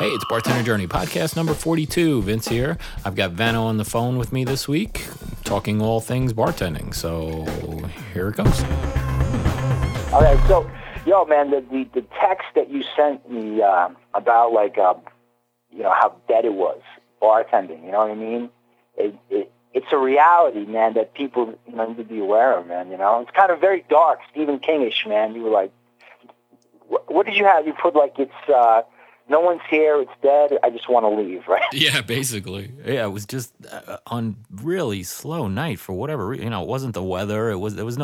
Hey, it's Bartender Journey, podcast number 42. Vince here. I've got Vano on the phone with me this week, talking all things bartending. So here it goes. All right, so, yo, man, the text that you sent me about, like, you know, how dead it was, bartending, you know what I mean? It's a reality, man, that people, you know, need to be aware of, man, you know? It's kind of very dark, Stephen King-ish, man. You were like, what did you have? You put, like, it's... no one's here, it's dead, I just want to leave, right? Yeah, basically. Yeah, it was just on really slow night for whatever reason. You know, it wasn't the weather. There was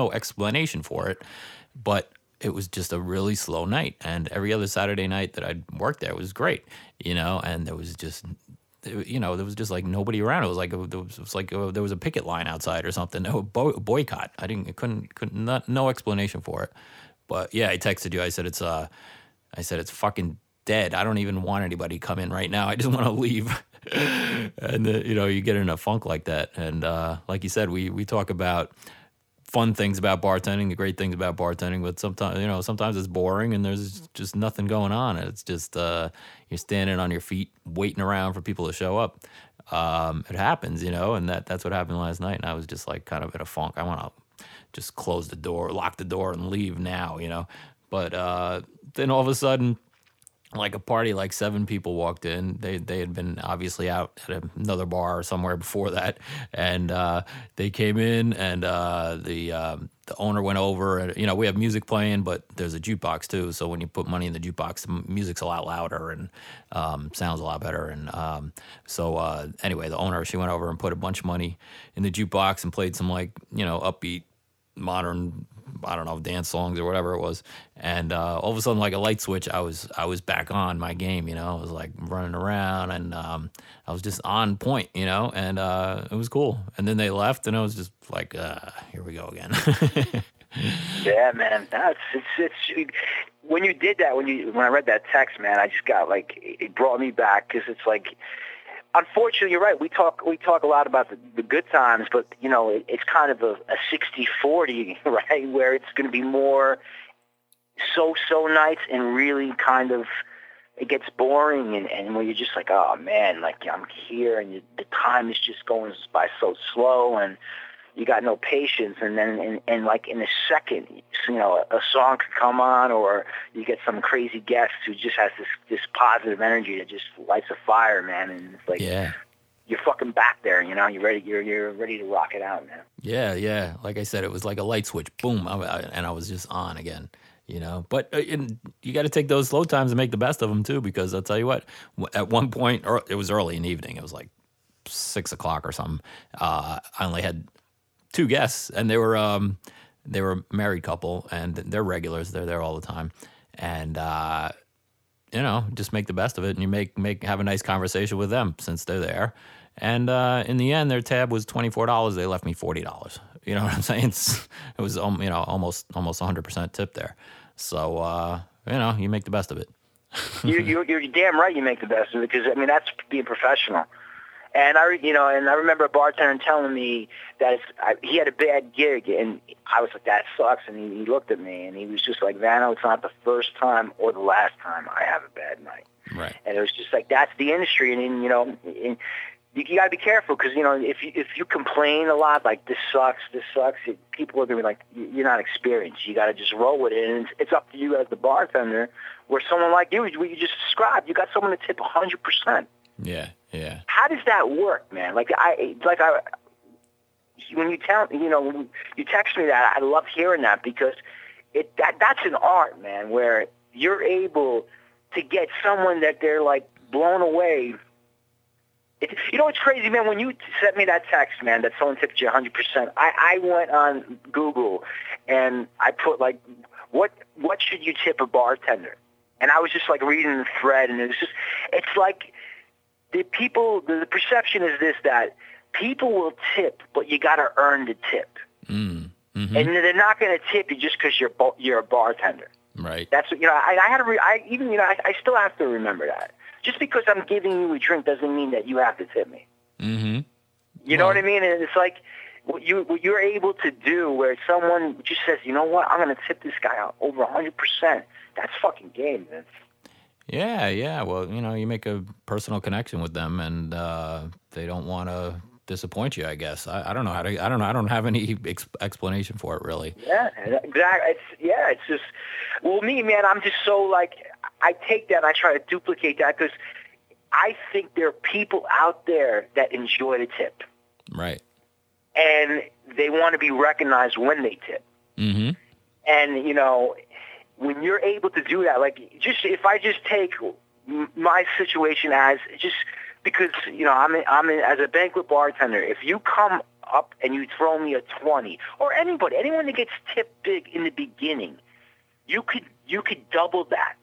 no explanation for it, but it was just a really slow night. And every other Saturday night that I'd worked there was great, you know, and there was just like nobody around. It was like there was a picket line outside or something, a boycott. No explanation for it. But yeah, I texted you, I said, it's fucking dead. I don't even want anybody to come in right now. I just want to leave. And, you know, you get in a funk like that. And like you said, we talk about fun things about bartending, the great things about bartending, but sometimes it's boring and there's just nothing going on. It's just you're standing on your feet waiting around for people to show up. It happens, you know, and that's what happened last night. And I was just like kind of in a funk. I want to just close the door, lock the door and leave now, you know. But then all of a sudden, like a party, like seven people walked in. They had been obviously out at another bar or somewhere before that. And they came in and the owner went over. And, you know, we have music playing, but there's a jukebox too. So when you put money in the jukebox, the music's a lot louder and sounds a lot better. And so anyway, the owner, she went over and put a bunch of money in the jukebox and played some, like, you know, upbeat modern, I don't know, dance songs or whatever it was. And all of a sudden, like a light switch, I was back on my game, you know. I was like running around and I was just on point, you know, and it was cool. And then they left and I was just like, here we go again. Yeah, man. It's when you did that, when I read that text, man, I just got like, it brought me back, because it's like, unfortunately, you're right. We talk a lot about the good times, but, you know, it's kind of a 60-40, right, where it's going to be more so nights and really kind of it gets boring and where you're just like, oh, man, like I'm here and the time is just going by so slow and you got no patience. And then and like in a second, you know, a song could come on or you get some crazy guest who just has this positive energy that just lights a fire, man. And it's like, yeah, you're fucking back there, you know, you're ready to rock it out, man. Yeah. Like I said, it was like a light switch, boom, and I was just on again. You know, but you got to take those slow times and make the best of them too, because I'll tell you what, at one point, or it was early in the evening, it was like 6 o'clock or something. I only had two guests, and they were a married couple, and they're regulars. They're there all the time, and you know, just make the best of it, and you have a nice conversation with them since they're there. And in the end, their tab was $24. They left me $40. You know what I'm saying? It was, you know, almost 100% tip there. So you know, you make the best of it. You're damn right. You make the best of it, because I mean, that's being professional. And I remember a bartender telling me that he had a bad gig, and I was like, "That sucks." And he looked at me, and he was just like, "Vano, it's not the first time or the last time I have a bad night." Right. And it was just like, that's the industry, and you know, you gotta be careful, because you know, if you complain a lot, like this sucks, people are gonna be like, "You're not experienced." You gotta just roll with it, and it's up to you as the bartender. Where someone like you, what you just described, you got someone to tip 100%. Yeah. Yeah. How does that work, man? Like I, when you tell, you know, you text me that, I love hearing that, because that's an art, man, where you're able to get someone that they're like blown away. You know what's crazy, man? When you sent me that text, man, that someone tipped you 100%, I went on Google and I put like, what should you tip a bartender? And I was just like reading the thread, and it's like, the perception is this, that people will tip, but you got to earn the tip. Mm-hmm. And they're not going to tip you just because you're a bartender. Right. That's what, you know, I still have to remember that. Just because I'm giving you a drink doesn't mean that you have to tip me. Mm-hmm. You know what I mean? And it's like, what you were able to do, where someone just says, you know what, I'm going to tip this guy out over 100%. That's fucking game, man. Yeah. Well, you know, you make a personal connection with them, and they don't want to disappoint you, I guess. I don't know how to. I don't have any explanation for it, really. Yeah, exactly. It's just. Well, me, man, I'm just so like. I take that and I try to duplicate that, because I think there are people out there that enjoy the tip. Right. And they want to be recognized when they tip. Mm-hmm. And, you know, when you're able to do that, like, just if I just take my situation as just because, you know, I'm in, as a banquet bartender, if you come up and you throw me a 20, or anyone that gets tipped big in the beginning, you could double that,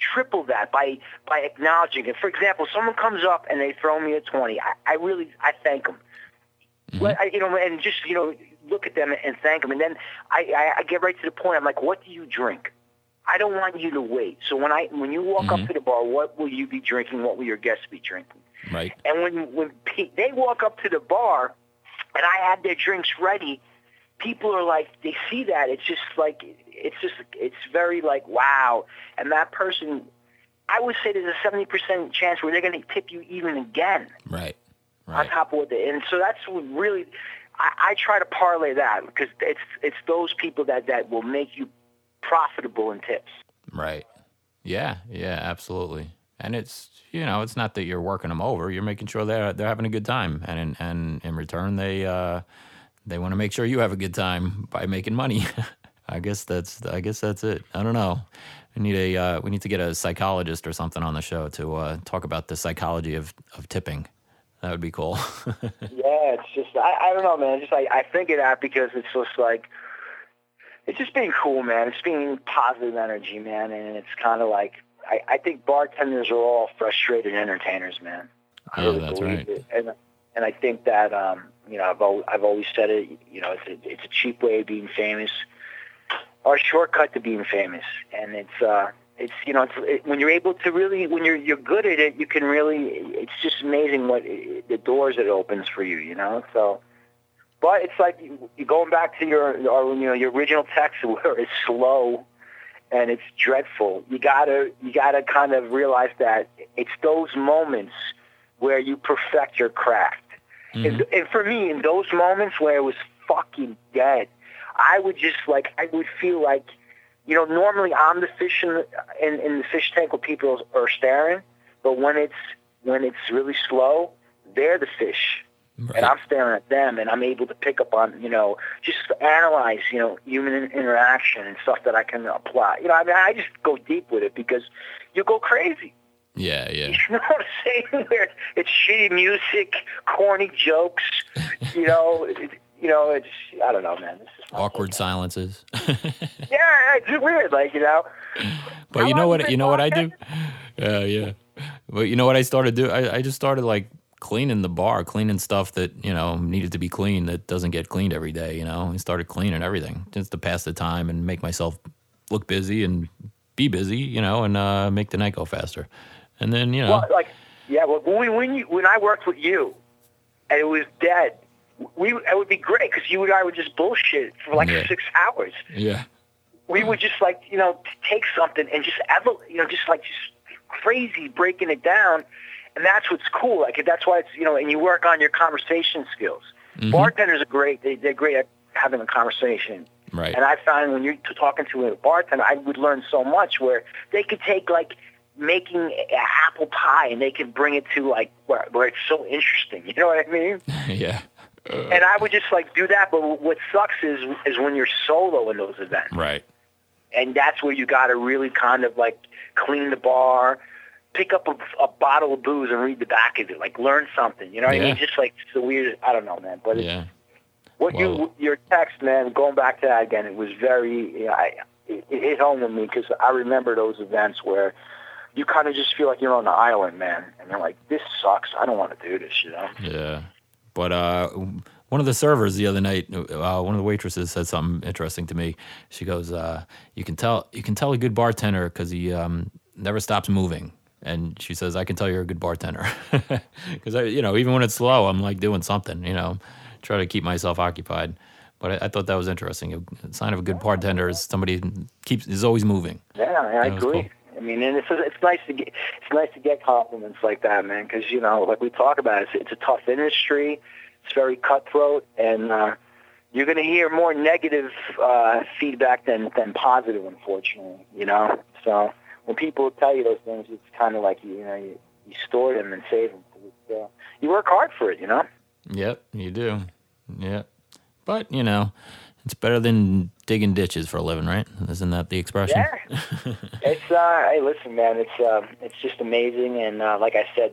triple that by acknowledging it. For example, someone comes up and they throw me a 20. I thank them. Mm-hmm. And just, you know, look at them and thank them. And then I get right to the point. I'm like, what do you drink? I don't want you to wait. So when you walk mm-hmm. up to the bar, what will you be drinking? What will your guests be drinking? Right. And when they walk up to the bar and I have their drinks ready, people are like, they see that. It's very like, wow. And that person, I would say there's a 70% chance where they're going to tip you even again. Right. On top of what they, and so that's what really, I try to parlay that, because it's those people that will make you profitable in tips. Right. Yeah, absolutely. And it's, you know, it's not that you're working them over. You're making sure they're having a good time. And in return, they want to make sure you have a good time by making money. I guess that's it. I don't know. We need to get a psychologist or something on the show to talk about the psychology of tipping. That would be cool. Yeah, it's just I don't know, man. Just I think of that because it's just like, it's just being cool, man. It's being positive energy, man. And it's kind of like I think bartenders are all frustrated entertainers, man. I really that's believe right. it. And I think that you know, I've always said it. You know, it's a cheap way of being famous, or a shortcut to being famous. And when you're able to really, when you're good at it, you can really, it's just amazing what the doors it opens for you, you know? So, but it's like you're going back to your original text where it's slow and it's dreadful. You gotta kind of realize that it's those moments where you perfect your craft. Mm-hmm. And for me, in those moments where it was fucking dead, I would feel like, you know, normally I'm the fish in the fish tank where people are staring, but when it's really slow, they're the fish, right. And I'm staring at them, and I'm able to pick up on, you know, just analyze, you know, human interaction and stuff that I can apply. You know, I mean, I just go deep with it because you go crazy. Yeah. You know what I'm saying? Where it's shitty music, corny jokes, you know. You know, it's, I don't know, man. This is awkward silences. Yeah, it's weird, like, you know. But you know what I do? Yeah. But you know what I started doing? I just started, like, cleaning the bar, cleaning stuff that, you know, needed to be cleaned that doesn't get cleaned every day, you know. I started cleaning everything just to pass the time and make myself look busy and be busy, you know, and make the night go faster. And then, you know. Well, like, yeah, well, when I worked with you and it was dead, it would be great because you and I would just bullshit for like 6 hours. Yeah, we would just like, you know, take something and just just crazy breaking it down, and that's what's cool. Like that's why it's, you know, and you work on your conversation skills. Mm-hmm. Bartenders are great; they're great at having a conversation. Right. And I found when you're talking to a bartender, I would learn so much where they could take like making an apple pie and they could bring it to like where it's so interesting. You know what I mean? Yeah. And I would just, like, do that. But what sucks is when you're solo in those events. Right. And that's where you got to really kind of, like, clean the bar, pick up a bottle of booze and read the back of it. Like, learn something. You know what I mean? Just, like, it's the weird, I don't know, man. But your text, man, going back to that again, it was very, it hit home with me because I remember those events where you kind of just feel like you're on an island, man. And you're like, this sucks. I don't want to do this, you know? Yeah. But one of the servers the other night, one of the waitresses said something interesting to me. She goes, "You can tell a good bartender because he never stops moving." And she says, "I can tell you're a good bartender because, you know, even when it's slow, I'm like doing something, you know." try to keep myself occupied. But I thought that was interesting. A sign of a good bartender is somebody is always moving. Yeah, I agree. Cool. I mean, and it's nice to get compliments like that, man. Because like we talk about, it's a tough industry. It's very cutthroat, and you're going to hear more negative feedback than positive, unfortunately. So when people tell you those things, it's kind of like you store them and save them. You work hard for it, Yep, you do. Yeah. But, it's better than digging ditches for a living, right? Isn't that the expression? Yeah. Hey, listen, man, it's just amazing. And like I said,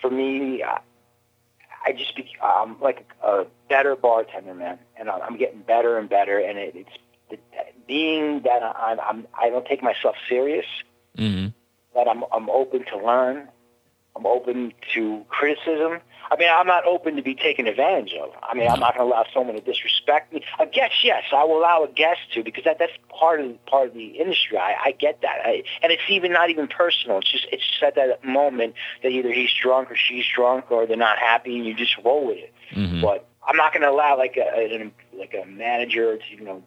for me, I just become like a better bartender, man. And I'm getting better and better. And it's being that I don't take myself serious, mm-hmm. that I'm open to learn. I'm open to criticism. I mean, I'm not open to be taken advantage of. I mean, I'm not going to allow someone to disrespect me. A guest, yes, I will allow a guest to, because that's part of the industry. I get that. And it's not even personal. It's just at that moment that either he's drunk or she's drunk or they're not happy, and you just roll with it. Mm-hmm. But I'm not going to allow like a manager to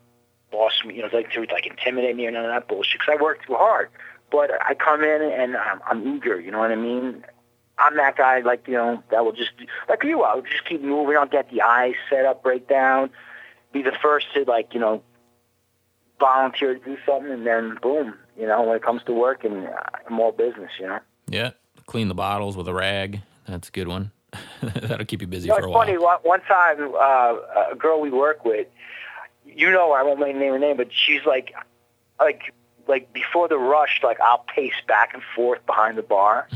boss me, to intimidate me or none of that bullshit, because I work too hard. But I come in and I'm eager. You know what I mean? I'm that guy, that will just, like you are, just keep moving. I'll get the eyes set up, break down, be the first to, volunteer to do something, and then boom, when it comes to work and more business, Yeah, clean the bottles with a rag. That's a good one. That'll keep you busy for a while. It's funny, one time, a girl we work with, I won't name her name, but she's like before the rush, I'll pace back and forth behind the bar.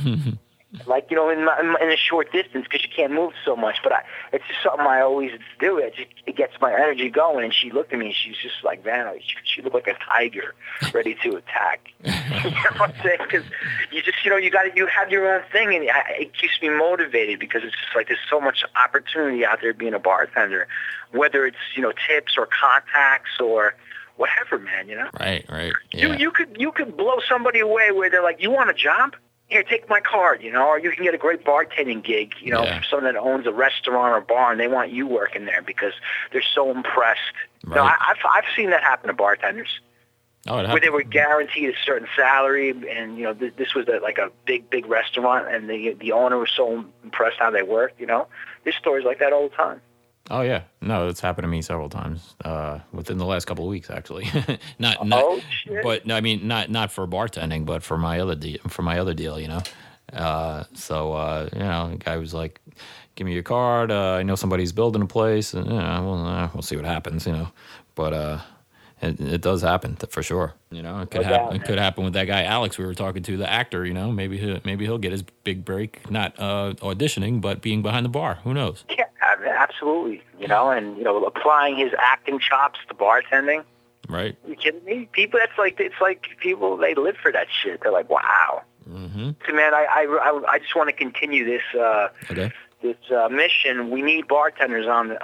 In a short distance, because you can't move so much. But it's just something I always do. It gets my energy going. And she looked at me, and she's just like, Vano, she looked like a tiger ready to attack. You know what I'm saying? Because you just, you have your own thing, and it keeps me motivated, because it's just there's so much opportunity out there being a bartender, whether it's, tips or contacts or whatever, man, Right. Yeah. You could blow somebody away where they're like, you want a job? Here, take my card, or you can get a great bartending gig, from someone that owns a restaurant or bar, and they want you working there because they're so impressed. Right. No, I've seen that happen to bartenders, where they were guaranteed a certain salary, and this was a big restaurant, and the owner was so impressed how they worked. There's stories like that all the time. Oh yeah, no, it's happened to me several times within the last couple of weeks, actually. Not, but no, I mean, not for bartending, but for my other deal, the guy was like, "Give me your card. I know somebody's building a place, and we'll see what happens, But it does happen for sure, It could happen. It could happen with that guy Alex we were talking to, the actor. Maybe he'll get his big break, not auditioning, but being behind the bar. Who knows? Yeah. Absolutely, applying his acting chops to bartending. Right? Are you kidding me? People, people, they live for that shit. They're like, wow. Mm-hmm. So, man, I just want to continue this this mission. We need bartenders on the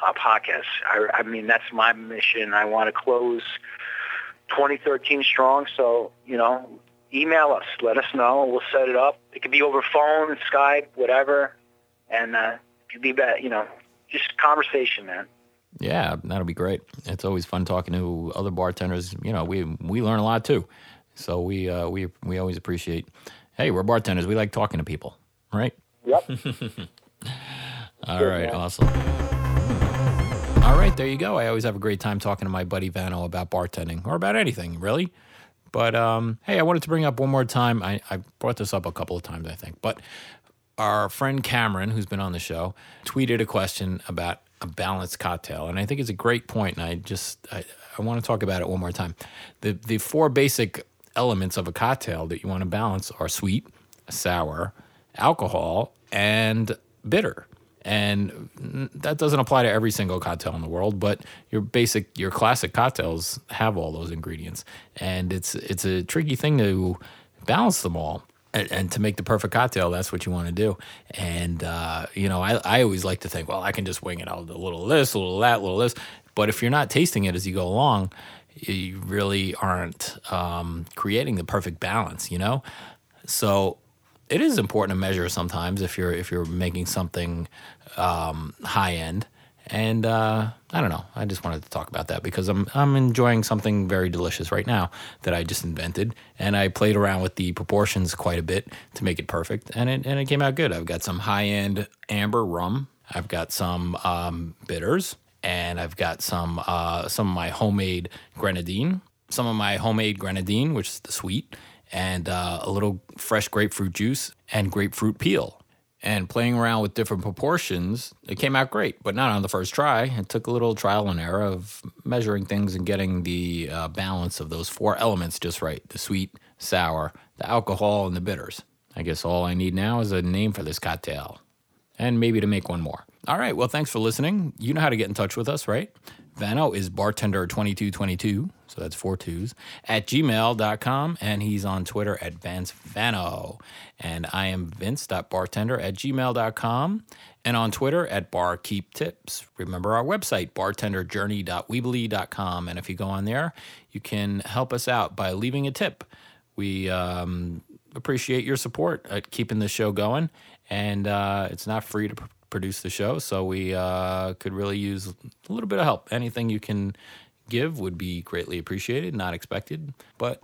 podcast. I mean, that's my mission. I want to close 2013 strong. So email us, let us know, we'll set it up. It could be over phone, Skype, whatever, and. Be better, just conversation, man. Yeah, that'll be great. It's always fun talking to other bartenders. We learn a lot too, so we always appreciate. Hey, we're bartenders. We like talking to people, right? Yep. All good, right, man. Awesome. All right, there you go. I always have a great time talking to my buddy Vano about bartending or about anything, really. But hey, I wanted to bring up one more time. I brought this up a couple of times, I think, but. Our friend Cameron, who's been on the show, tweeted a question about a balanced cocktail, and I think it's a great point, and I want to talk about it one more time. The four basic elements of a cocktail that you want to balance are sweet, sour, alcohol, and bitter. And that doesn't apply to every single cocktail in the world, but your classic cocktails have all those ingredients, and it's a tricky thing to balance them all. And to make the perfect cocktail, that's what you want to do. And, I always like to think, well, I can just wing it. I'll do a little of this, a little of that, a little of this. But if you're not tasting it as you go along, you really aren't creating the perfect balance, So it is important to measure sometimes if you're making something high end. And I don't know. I just wanted to talk about that because I'm enjoying something very delicious right now that I just invented, and I played around with the proportions quite a bit to make it perfect, and it came out good. I've got some high end amber rum. I've got some bitters, and I've got some of my homemade grenadine. Which is the sweet, and a little fresh grapefruit juice and grapefruit peel. And playing around with different proportions, it came out great, but not on the first try. It took a little trial and error of measuring things and getting the balance of those four elements just right. The sweet, sour, the alcohol, and the bitters. I guess all I need now is a name for this cocktail. And maybe to make one more. All right, well, thanks for listening. You know how to get in touch with us, right? Vano is bartender2222, so that's 4 2s, at gmail.com, and he's on Twitter at VanceVano. And I am vince.bartender@gmail.com, and on Twitter at barkeeptips. Remember our website, bartenderjourney.weebly.com, and if you go on there, you can help us out by leaving a tip. We appreciate your support at keeping the show going, and it's not free to produce the show, so we could really use a little bit of help. Anything you can give would be greatly appreciated, not expected, but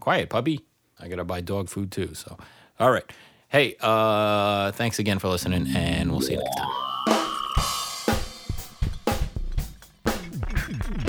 quiet, puppy. I gotta buy dog food too, so all right. Hey, thanks again for listening, and we'll see you next time.